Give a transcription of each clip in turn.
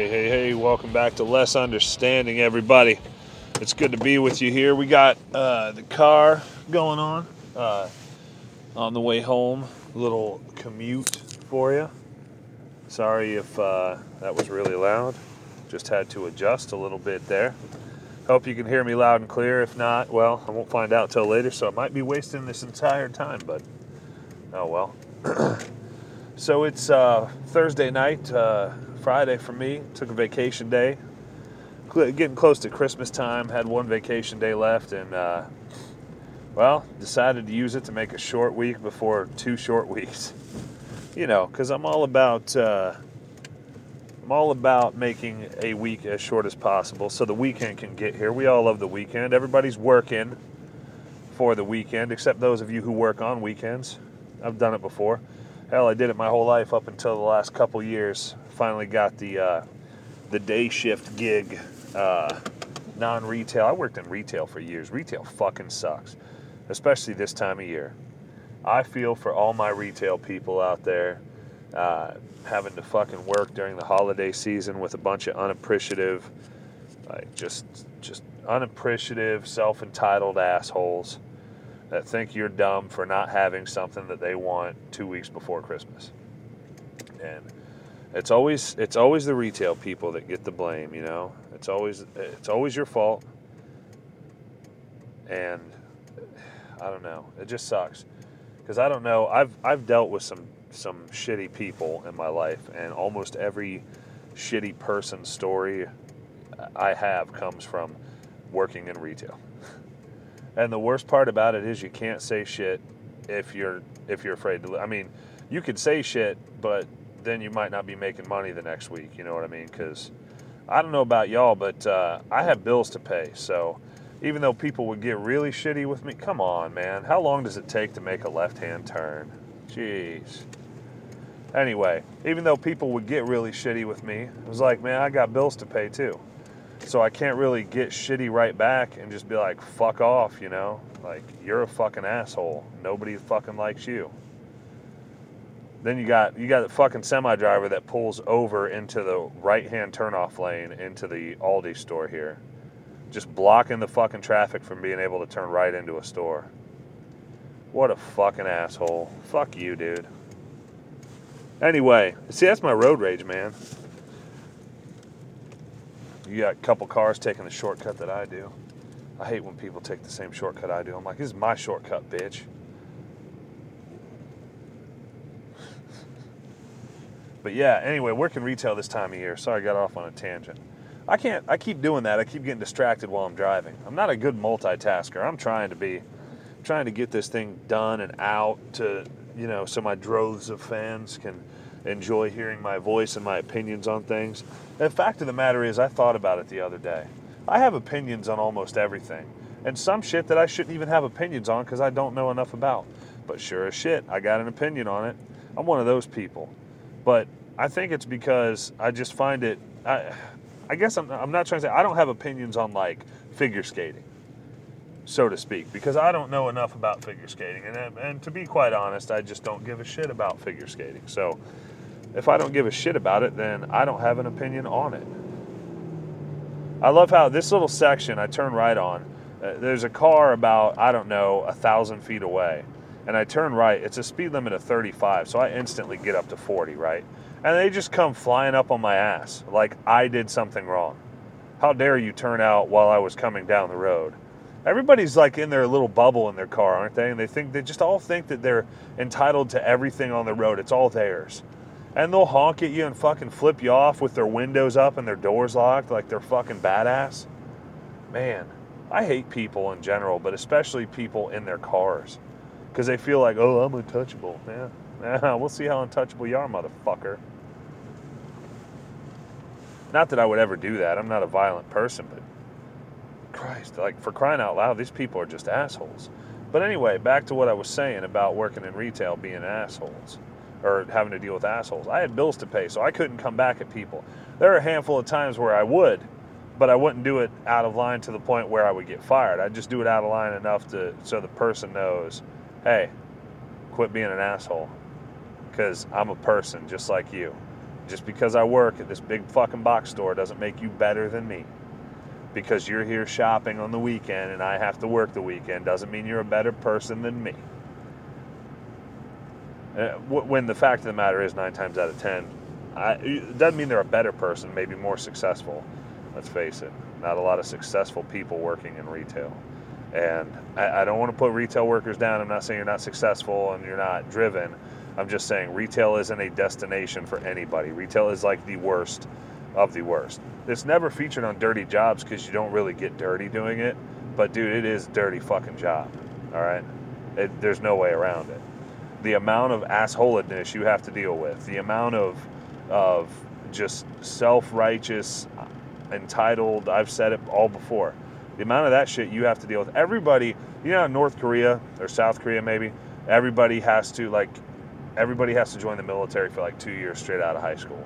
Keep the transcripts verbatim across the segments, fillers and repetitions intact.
Hey, hey, hey, welcome back to Less Understanding, everybody. It's good to be with you here. We got uh, the car going on uh, on the way home. A little commute for you. Sorry if uh, that was really loud. Just had to adjust a little bit there. Hope you can hear me loud and clear. If not, well, I won't find out till later, so I might be wasting this entire time, but oh well. So it's uh, Thursday night, uh, Friday for me. Took a vacation day. Cl- getting close to Christmas time. Had one vacation day left, and uh, well, decided to use it to make a short week before two short weeks. You know, because I'm all about uh, I'm all about making a week as short as possible, so the weekend can get here. We all love the weekend. Everybody's working for the weekend, except those of you who work on weekends. I've done it before. Hell, I did it my whole life up until the last couple years. Finally got the uh, the day shift gig, uh, non-retail. I worked in retail for years. Retail fucking sucks, especially this time of year. I feel for all my retail people out there uh, having to fucking work during the holiday season with a bunch of unappreciative, like just just unappreciative, self-entitled assholes that think you're dumb for not having something that they want two weeks before Christmas. And it's always it's always the retail people that get the blame, you know? It's always it's always your fault. And I don't know. It just sucks. Because I don't know. I've I've dealt with some, some shitty people in my life, and almost every shitty person story I have comes from working in retail. And the worst part about it is you can't say shit if you're if you're afraid to. I mean, you could say shit, but then you might not be making money the next week. You know what I mean? Because I don't know about y'all, but uh, I have bills to pay. So even though people would get really shitty with me, come on, man. How long does it take to make a left-hand turn? Jeez. Anyway, even though people would get really shitty with me, it was like, man, I got bills to pay too. So I can't really get shitty right back and just be like, fuck off, you know? Like, you're a fucking asshole. Nobody fucking likes you. Then you got you got the fucking semi driver that pulls over into the right-hand turnoff lane into the Aldi store here, just blocking the fucking traffic from being able to turn right into a store. What a fucking asshole. Fuck you, dude. Anyway, see, that's my road rage, man. You got a couple cars taking the shortcut that I do. I hate when people take the same shortcut I do. I'm like, this is my shortcut, bitch. But yeah, anyway, working retail this time of year. Sorry, I got off on a tangent. I can't, I keep doing that. I keep getting distracted while I'm driving. I'm not a good multitasker. I'm trying to be, I'm trying to get this thing done and out to, you know, so my droves of fans can enjoy hearing my voice and my opinions on things. The fact of the matter is, I thought about it the other day. I have opinions on almost everything, and some shit that I shouldn't even have opinions on because I don't know enough about. But sure as shit, I got an opinion on it. I'm one of those people. But I think it's because I just find it, I, I guess I'm, I'm not trying to say, I don't have opinions on like figure skating, so to speak, because I don't know enough about figure skating. And, and to be quite honest, I just don't give a shit about figure skating. So if I don't give a shit about it, then I don't have an opinion on it. I love how this little section I turn right on, uh, there's a car about, I don't know, a thousand feet away. And I turn right, it's a speed limit of thirty-five, so I instantly get up to forty, right? And they just come flying up on my ass, like I did something wrong. How dare you turn out while I was coming down the road? Everybody's like in their little bubble in their car, aren't they? And they think, they just all think that they're entitled to everything on the road. It's all theirs. And they'll honk at you and fucking flip you off with their windows up and their doors locked like they're fucking badass. Man, I hate people in general, but especially people in their cars. Because they feel like, oh, I'm untouchable. Yeah, yeah, we'll see how untouchable you are, motherfucker. Not that I would ever do that. I'm not a violent person, but Christ, like, for crying out loud, these people are just assholes. But anyway, back to what I was saying about working in retail being assholes, or having to deal with assholes. I had bills to pay, so I couldn't come back at people. There are a handful of times where I would, but I wouldn't do it out of line to the point where I would get fired. I'd just do it out of line enough to so the person knows, hey, quit being an asshole, because I'm a person just like you. Just because I work at this big fucking box store doesn't make you better than me. Because you're here shopping on the weekend and I have to work the weekend doesn't mean you're a better person than me. When the fact of the matter is, nine times out of ten, I, it doesn't mean they're a better person, maybe more successful. Let's face it, not a lot of successful people working in retail. And I, I don't want to put retail workers down. I'm not saying you're not successful and you're not driven. I'm just saying retail isn't a destination for anybody. Retail is like the worst of the worst. It's never featured on Dirty Jobs because you don't really get dirty doing it. But, dude, it is a dirty fucking job, all right? It, there's no way around it. The amount of assholedness you have to deal with, the amount of of just self-righteous, entitled, I've said it all before, the amount of that shit you have to deal with. Everybody, you know, North Korea or South Korea maybe, everybody has to, like, everybody has to join the military for like two years straight out of high school.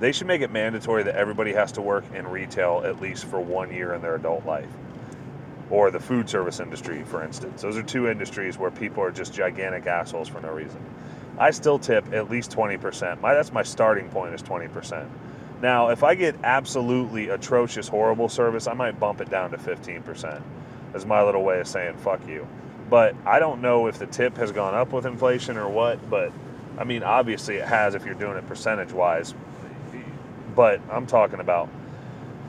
They should make it mandatory that everybody has to work in retail at least for one year in their adult life. Or the food service industry, for instance. Those are two industries where people are just gigantic assholes for no reason. I still tip at least twenty percent. My, that's my starting point is twenty percent. Now, if I get absolutely atrocious, horrible service, I might bump it down to fifteen percent. That's my little way of saying fuck you. But I don't know if the tip has gone up with inflation or what, but I mean, obviously it has if you're doing it percentage-wise. But I'm talking about,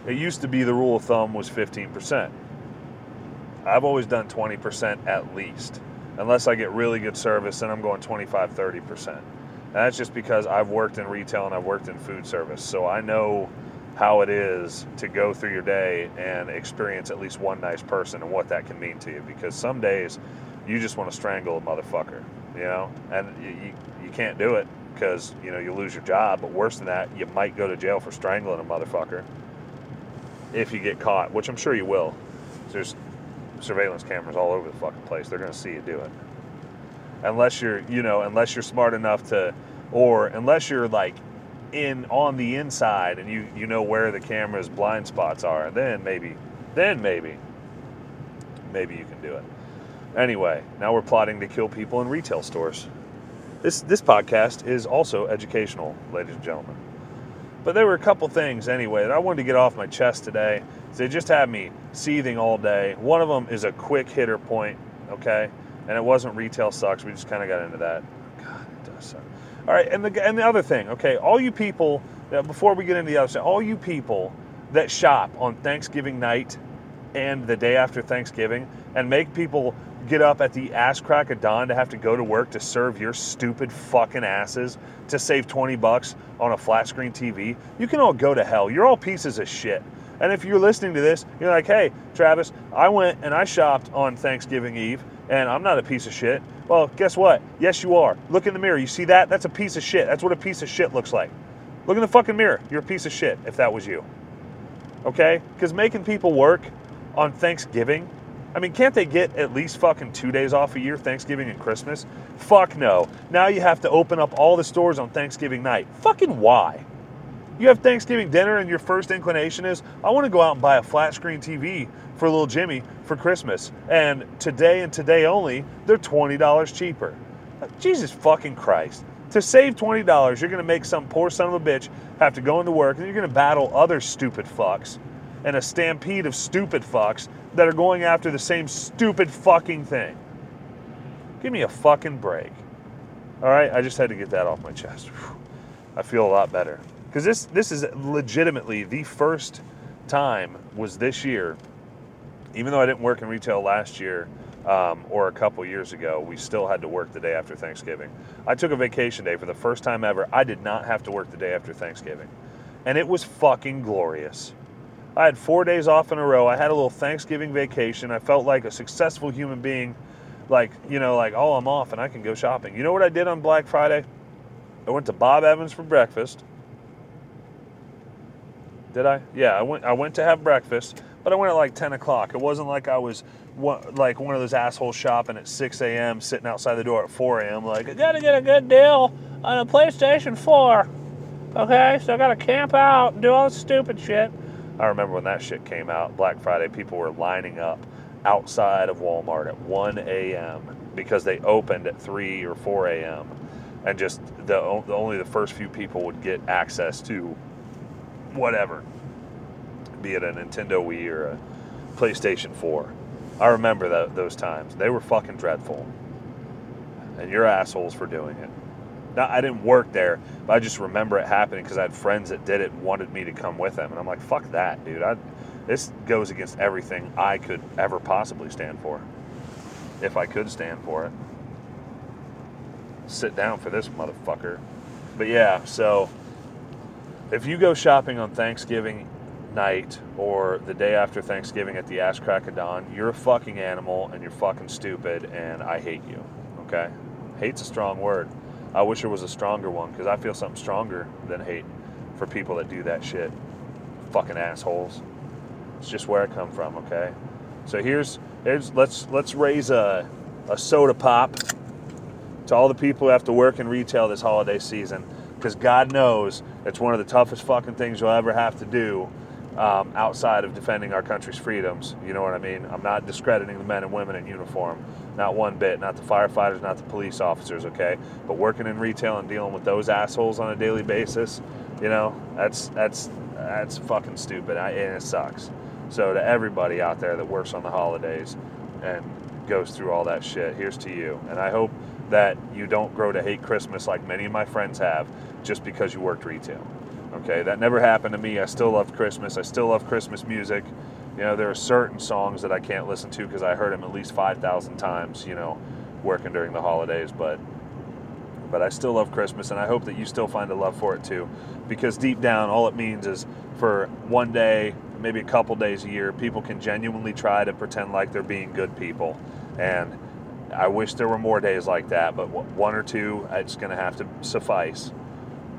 it used to be the rule of thumb was fifteen percent. I've always done twenty percent at least, unless I get really good service, then I'm going twenty-five, thirty percent. And that's just because I've worked in retail and I've worked in food service, so I know how it is to go through your day and experience at least one nice person and what that can mean to you, because some days you just want to strangle a motherfucker, you know, and you, you can't do it because, you know, you lose your job, but worse than that, you might go to jail for strangling a motherfucker if you get caught, which I'm sure you will. There's surveillance cameras all over the fucking place. They're going to see you do it. Unless you're, you know, unless you're smart enough to, or unless you're like in on the inside and you, you know where the camera's blind spots are, then maybe, then maybe, maybe you can do it. Anyway, now we're plotting to kill people in retail stores. This, this podcast is also educational, ladies and gentlemen. But there were a couple things anyway that I wanted to get off my chest today. So they just had me seething all day. One of them is a quick hitter point, okay? And it wasn't retail sucks. We just kind of got into that. God, it does suck. All right, and the and the other thing, okay? All you people, before we get into the other stuff, all you people that shop on Thanksgiving night and the day after Thanksgiving and make people get up at the ass crack of dawn to have to go to work to serve your stupid fucking asses to save twenty bucks on a flat screen T V, you can all go to hell. You're all pieces of shit. And if you're listening to this, you're like, hey, Travis, I went and I shopped on Thanksgiving Eve, and I'm not a piece of shit. Well, guess what? Yes, you are. Look in the mirror. You see that? That's a piece of shit. That's what a piece of shit looks like. Look in the fucking mirror. You're a piece of shit if that was you. Okay? Because making people work on Thanksgiving, I mean, can't they get at least fucking two days off a year, Thanksgiving and Christmas? Fuck no. Now you have to open up all the stores on Thanksgiving night. Fucking why? You have Thanksgiving dinner and your first inclination is, I want to go out and buy a flat screen T V for little Jimmy for Christmas. And today and today only, they're twenty dollars cheaper. Jesus fucking Christ. To save twenty dollars, you're going to make some poor son of a bitch have to go into work and you're going to battle other stupid fucks and a stampede of stupid fucks that are going after the same stupid fucking thing. Give me a fucking break. All right, I just had to get that off my chest. I feel a lot better. Because this this is legitimately the first time was this year, even though I didn't work in retail last year um, or a couple years ago, we still had to work the day after Thanksgiving. I took a vacation day for the first time ever. I did not have to work the day after Thanksgiving. And it was fucking glorious. I had four days off in a row. I had a little Thanksgiving vacation. I felt like a successful human being, like, you know, like, oh, I'm off and I can go shopping. You know what I did on Black Friday? I went to Bob Evans for breakfast. Did I? Yeah, I went I went to have breakfast, but I went at like ten o'clock. It wasn't like I was one, like one of those assholes shopping at six a.m., sitting outside the door at four a.m., like, I gotta get a good deal on a PlayStation four, okay? So I gotta camp out and do all this stupid shit. I remember when that shit came out, Black Friday, people were lining up outside of Walmart at one a.m. because they opened at three or four a.m., and just the only the first few people would get access to whatever, be it a Nintendo Wii or a PlayStation four. I remember that, those times. They were fucking dreadful, and you're assholes for doing it. Now, I didn't work there, but I just remember it happening because I had friends that did it and wanted me to come with them, and I'm like, fuck that, dude. I, this goes against everything I could ever possibly stand for, if I could stand for it. Sit down for this motherfucker. But yeah, so if you go shopping on Thanksgiving night or the day after Thanksgiving at the ass crack of dawn, you're a fucking animal and you're fucking stupid and I hate you, okay? Hate's a strong word. I wish there was a stronger one because I feel something stronger than hate for people that do that shit. Fucking assholes. It's just where I come from, okay? So here's, here's let's let's raise a, a soda pop to all the people who have to work in retail this holiday season, because God knows it's one of the toughest fucking things you'll ever have to do um, outside of defending our country's freedoms. You know what I mean? I'm not discrediting the men and women in uniform. Not one bit. Not the firefighters, not the police officers, okay? But working in retail and dealing with those assholes on a daily basis, you know, that's that's that's fucking stupid. I, and it sucks. So to everybody out there that works on the holidays and goes through all that shit, here's to you. And I hope that you don't grow to hate Christmas like many of my friends have just because you worked retail, okay? That never happened to me. I still loved Christmas. I still love Christmas music. You know, there are certain songs that I can't listen to because I heard them at least five thousand times, you know, working during the holidays, but but I still love Christmas, and I hope that you still find a love for it too, because deep down, all it means is for one day, maybe a couple days a year, people can genuinely try to pretend like they're being good people, and I wish there were more days like that, but one or two, it's going to have to suffice.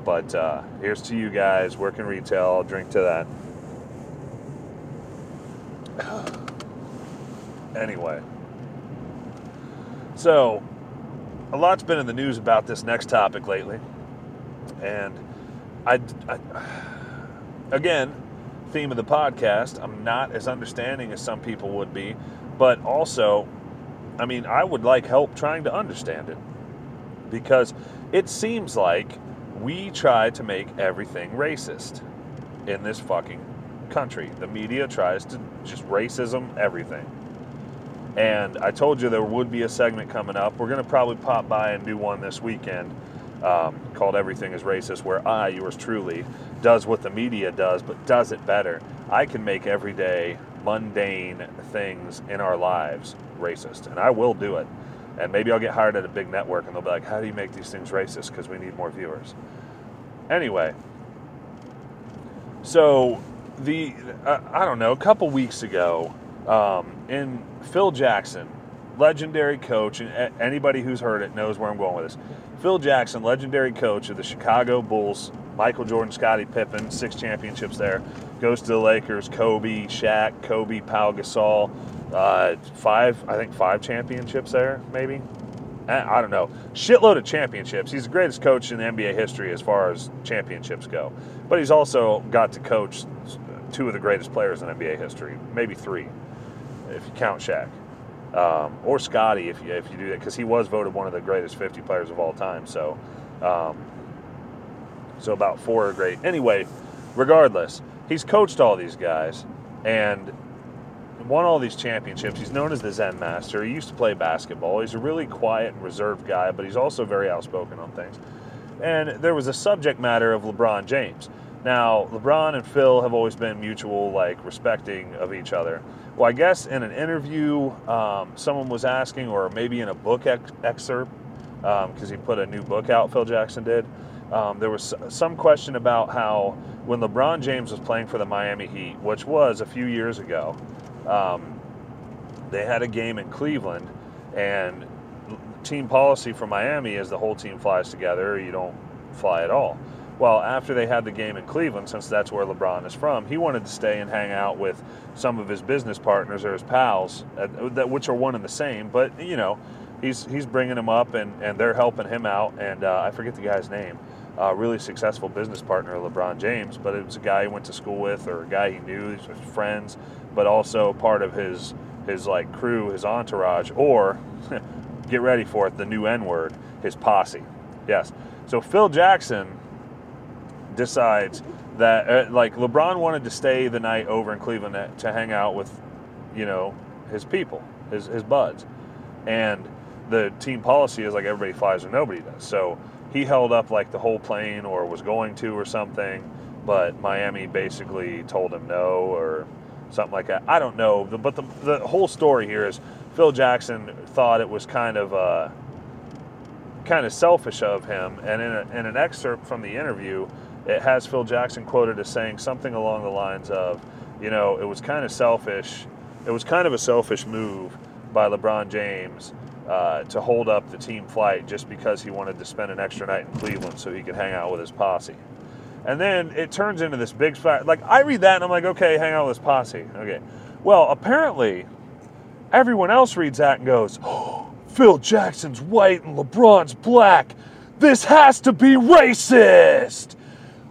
But uh, here's to you guys working retail. I'll drink to that. Anyway. So, a lot's been in the news about this next topic lately. And, I, I again, theme of the podcast, I'm not as understanding as some people would be, but also, I mean, I would like help trying to understand it, because it seems like we try to make everything racist in this fucking country. The media tries to just racism everything. And I told you there would be a segment coming up. We're going to probably pop by and do one this weekend um, called Everything is Racist, where I, yours truly, does what the media does, but does it better. I can make everyday mundane things in our lives racist, and I will do it, and maybe I'll get hired at a big network and they'll be like, how do you make these things racist, because we need more viewers. Anyway, so the uh, I don't know, a couple weeks ago um, in Phil Jackson, legendary coach, and a- anybody who's heard it knows where I'm going with this. Phil Jackson, legendary coach of the Chicago Bulls, Michael Jordan, Scottie Pippen, six championships there, goes to the Lakers, Kobe, Shaq, Kobe, Pau Gasol, Uh, five, I think five championships there, maybe. I don't know. Shitload of championships. He's the greatest coach in N B A history as far as championships go. But he's also got to coach two of the greatest players in N B A history, maybe three, if you count Shaq. Um, or Scottie, if you, if you do that, because he was voted one of the greatest fifty players of all time. So, um, so about four are great. Anyway, regardless, he's coached all these guys, and won all these championships. He's known as the Zen Master. He used to play basketball. He's a really quiet and reserved guy, but he's also very outspoken on things. And there was a subject matter of LeBron James. Now, LeBron and Phil have always been mutual, like, respecting of each other. Well, I guess in an interview, um, someone was asking, or maybe in a book ex- excerpt, because um, he put a new book out, Phil Jackson did, um, there was some question about how when LeBron James was playing for the Miami Heat, which was a few years ago, Um, they had a game in Cleveland, and team policy for Miami is the whole team flies together or you don't fly at all. Well, after they had the game in Cleveland, since that's where LeBron is from, he wanted to stay and hang out with some of his business partners or his pals, that which are one and the same, but, you know, he's he's bringing them up, and, and they're helping him out, and uh, I forget the guy's name. Uh, really successful business partner of LeBron James, but it was a guy he went to school with, or a guy he knew, his friends, but also part of his his like crew, his entourage, or get ready for it, the new N-word, his posse. Yes. So Phil Jackson decides that, uh, like, LeBron wanted to stay the night over in Cleveland to hang out with, you know, his people, his his buds. And the team policy is, like, everybody flies and nobody does. So he held up, like, the whole plane or was going to or something, but Miami basically told him no or something like that. I don't know, but the the whole story here is Phil Jackson thought it was kind of uh, kind of selfish of him, and in, a, in an excerpt from the interview, it has Phil Jackson quoted as saying something along the lines of, you know, it was kind of selfish, it was kind of a selfish move by LeBron James uh, to hold up the team flight just because he wanted to spend an extra night in Cleveland so he could hang out with his posse. And then it turns into this big fight. Like, I read that and I'm like, okay, hang out with his posse. Okay. Well, apparently, everyone else reads that and goes, oh, Phil Jackson's white and LeBron's black. This has to be racist.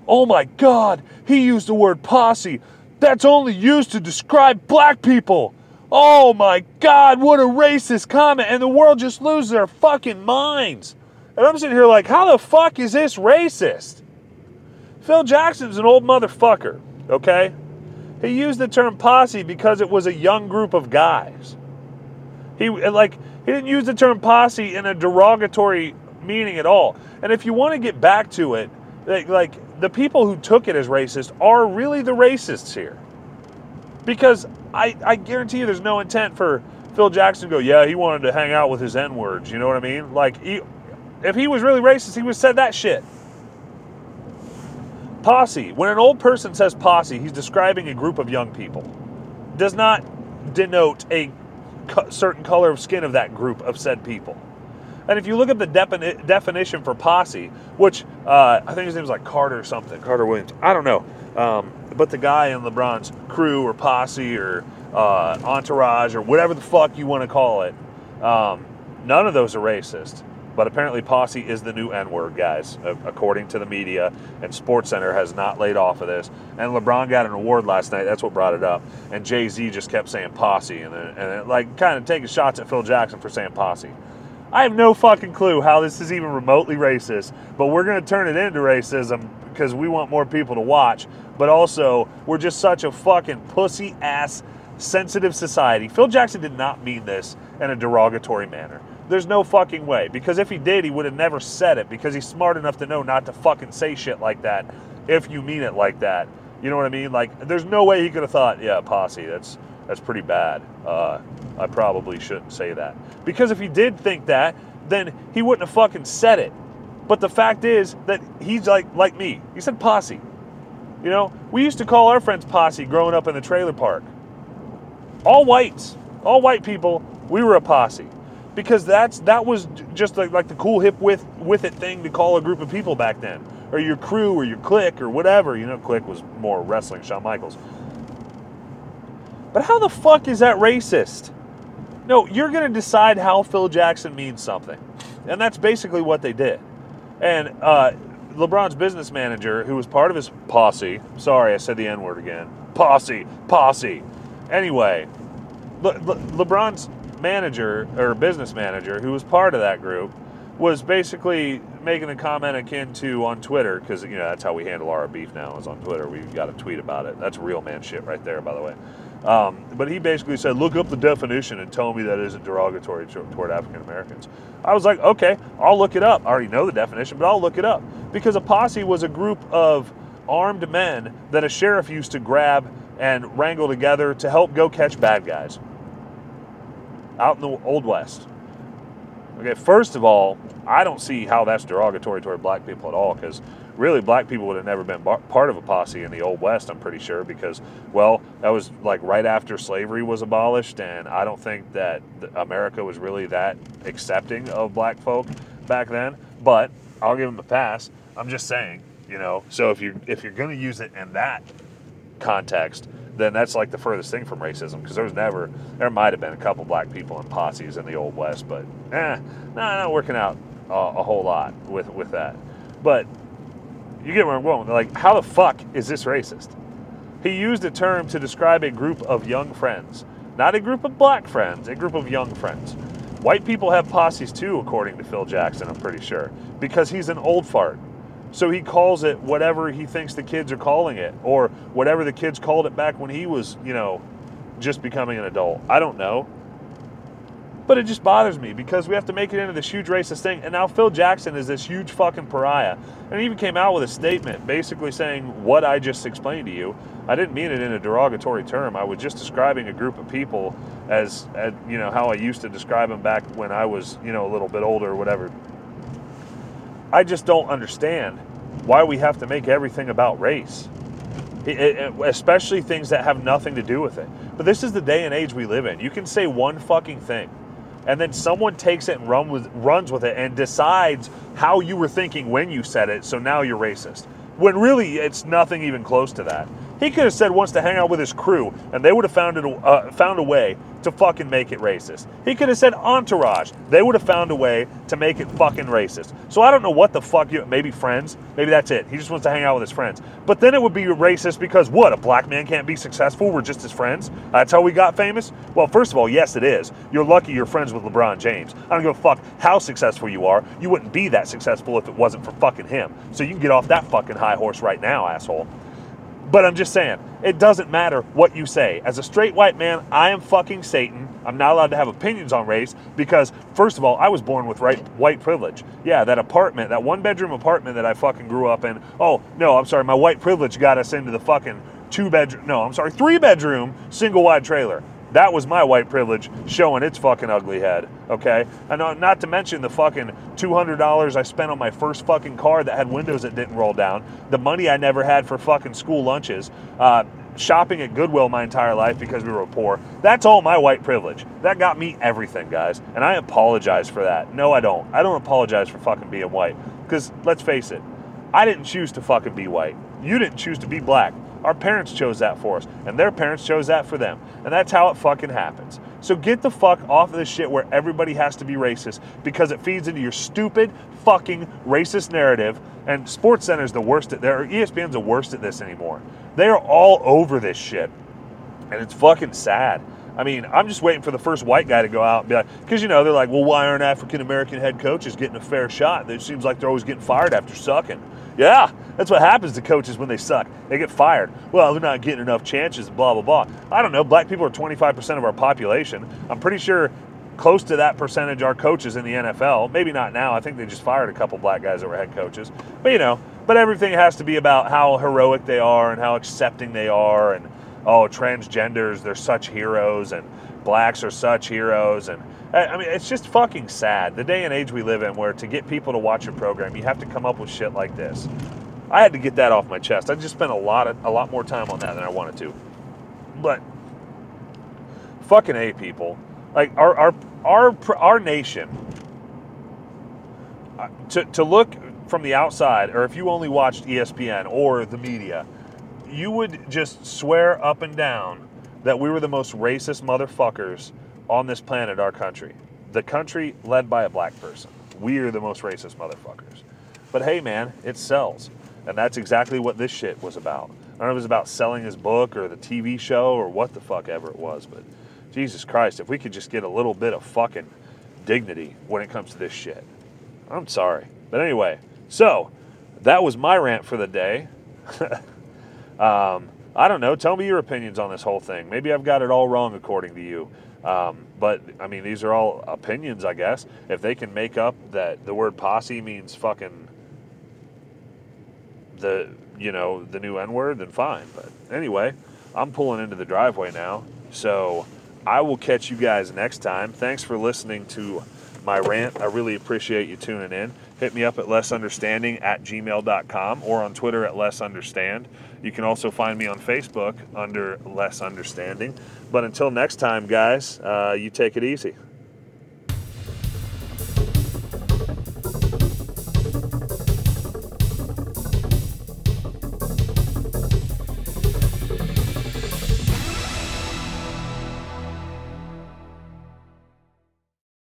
Oh my God, he used the word posse. That's only used to describe black people. Oh my God, what a racist comment. And the world just loses their fucking minds. And I'm sitting here like, how the fuck is this racist? Phil Jackson's an old motherfucker, okay? He used the term posse because it was a young group of guys. He like he didn't use the term posse in a derogatory meaning at all. And if you want to get back to it, like, like the people who took it as racist are really the racists here. Because I, I guarantee you there's no intent for Phil Jackson to go, yeah, he wanted to hang out with his N-words, you know what I mean? Like, he, if he was really racist, he would have said that shit. Posse. When an old person says posse, he's describing a group of young people. Does not denote a co- certain color of skin of that group of said people. And if you look at the de- definition for posse, which uh, I think his name is like Carter or something, Carter Williams, I don't know. Um, but the guy in LeBron's crew or posse or uh, entourage or whatever the fuck you want to call it, um, none of those are racist. But apparently posse is the new N-word, guys, according to the media. And SportsCenter has not laid off of this. And LeBron got an award last night. That's what brought it up. And Jay-Z just kept saying posse. And, then, and then, like, kind of taking shots at Phil Jackson for saying posse. I have no fucking clue how this is even remotely racist. But we're going to turn it into racism because we want more people to watch. But also, we're just such a fucking pussy-ass, sensitive society. Phil Jackson did not mean this in a derogatory manner. There's no fucking way, because if he did, he would have never said it, because he's smart enough to know not to fucking say shit like that if you mean it like that. You know what I mean? Like, there's no way he could have thought, yeah, posse, that's that's pretty bad. Uh, I probably shouldn't say that. Because if he did think that, then he wouldn't have fucking said it. But the fact is that he's like like me. He said posse. You know, we used to call our friends posse growing up in the trailer park. All whites, all white people, we were a posse. Because that's that was just like, like the cool hip with with it thing to call a group of people back then. Or your crew or your clique or whatever. You know, clique was more wrestling, Shawn Michaels. But how the fuck is that racist? No, you're going to decide how Phil Jackson means something. And that's basically what they did. And uh, LeBron's business manager, who was part of his posse. Sorry, I said the N-word again. Posse. Posse. Anyway, Le- Le- LeBron's... manager or business manager who was part of that group was basically making a comment akin to on Twitter, because you know that's how we handle our beef now is on Twitter. We've got a tweet about it. That's real man shit right there, by the way. Um, but he basically said, look up the definition and tell me that isn't derogatory toward African Americans. I was like, okay, I'll look it up. I already know the definition, but I'll look it up. Because a posse was a group of armed men that a sheriff used to grab and wrangle together to help go catch bad guys. Out in the Old West. Okay, first of all, I don't see how that's derogatory toward black people at all, because really black people would have never been bar- part of a posse in the Old West, I'm pretty sure, because, well, that was like right after slavery was abolished, and I don't think that America was really that accepting of black folk back then, but I'll give them a pass. I'm just saying, you know, so if you if you're going to use it in that context, then that's like the furthest thing from racism, because there was never, there might have been a couple black people in posses in the Old West, but eh, nah, not working out uh, a whole lot with, with that. But you get where I'm going. Like, how the fuck is this racist? He used a term to describe a group of young friends, not a group of black friends, a group of young friends. White people have posses too, according to Phil Jackson, I'm pretty sure, because he's an old fart. So he calls it whatever he thinks the kids are calling it, or whatever the kids called it back when he was, you know, just becoming an adult. I don't know. But it just bothers me because we have to make it into this huge racist thing. And now Phil Jackson is this huge fucking pariah. And he even came out with a statement basically saying what I just explained to you. I didn't mean it in a derogatory term. I was just describing a group of people as, as you know, how I used to describe them back when I was, you know, a little bit older or whatever. I just don't understand why we have to make everything about race, it, it, especially things that have nothing to do with it. But this is the day and age we live in. You can say one fucking thing, and then someone takes it and run with, runs with it and decides how you were thinking when you said it, so now you're racist. When really, it's nothing even close to that. He could have said wants to hang out with his crew, and they would have found, it, uh, found a way to fucking make it racist. He could have said entourage. They would have found a way to make it fucking racist. So I don't know what the fuck you, maybe friends, maybe that's it. He just wants to hang out with his friends. But then it would be racist because what, a black man can't be successful? We're just his friends? That's how we got famous? Well, first of all, yes it is. You're lucky you're friends with LeBron James. I don't give a fuck how successful you are. You wouldn't be that successful if it wasn't for fucking him. So you can get off that fucking high horse right now, asshole. But I'm just saying, it doesn't matter what you say. As a straight white man, I am fucking Satan. I'm not allowed to have opinions on race because, first of all, I was born with right, white privilege. Yeah, that apartment, that one-bedroom apartment that I fucking grew up in. Oh, no, I'm sorry, my white privilege got us into the fucking two-bedroom, no, I'm sorry, three-bedroom single-wide trailer. That was my white privilege showing its fucking ugly head, okay? And not to mention the fucking two hundred dollars I spent on my first fucking car that had windows that didn't roll down, the money I never had for fucking school lunches, uh, shopping at Goodwill my entire life because we were poor. That's all my white privilege. That got me everything, guys, and I apologize for that. No, I don't. I don't apologize for fucking being white because, let's face it, I didn't choose to fucking be white. You didn't choose to be black. Our parents chose that for us, and their parents chose that for them. And that's how it fucking happens. So get the fuck off of this shit where everybody has to be racist because it feeds into your stupid fucking racist narrative. And SportsCenter's the worst at there, or E S P N's the worst at this anymore. They are all over this shit. And it's fucking sad. I mean, I'm just waiting for the first white guy to go out and be like, because, you know, they're like, well, why aren't African-American head coaches getting a fair shot? It seems like they're always getting fired after sucking. Yeah, that's what happens to coaches when they suck. They get fired. Well, they're not getting enough chances, blah, blah, blah. I don't know. Black people are twenty-five percent of our population. I'm pretty sure close to that percentage are coaches in the N F L. Maybe not now. I think they just fired a couple black guys that were head coaches. But, you know, but everything has to be about how heroic they are and how accepting they are and, oh, transgenders, they're such heroes, and blacks are such heroes. And I mean, it's just fucking sad, the day and age we live in where to get people to watch your program, you have to come up with shit like this. I had to get that off my chest. I just spent a lot of, a lot more time on that than I wanted to. But fucking A, people. Like, our our our, our nation, to, to look from the outside, or if you only watched E S P N or the media, you would just swear up and down that we were the most racist motherfuckers on this planet, our country. The country led by a black person. We are the most racist motherfuckers. But hey, man, it sells. And that's exactly what this shit was about. I don't know if it was about selling his book or the T V show or what the fuck ever it was, but Jesus Christ, if we could just get a little bit of fucking dignity when it comes to this shit. I'm sorry. But anyway, so that was my rant for the day. Um, I don't know. Tell me your opinions on this whole thing. Maybe I've got it all wrong according to you. Um, but, I mean, these are all opinions, I guess. If they can make up that the word posse means fucking the, you know, the new N-word, then fine. But anyway, I'm pulling into the driveway now. So I will catch you guys next time. Thanks for listening to my rant. I really appreciate you tuning in. Hit me up at lessunderstanding at gmail dot com or on Twitter at lessunderstand. You can also find me on Facebook under Less Understanding. But until next time, guys, uh, you take it easy.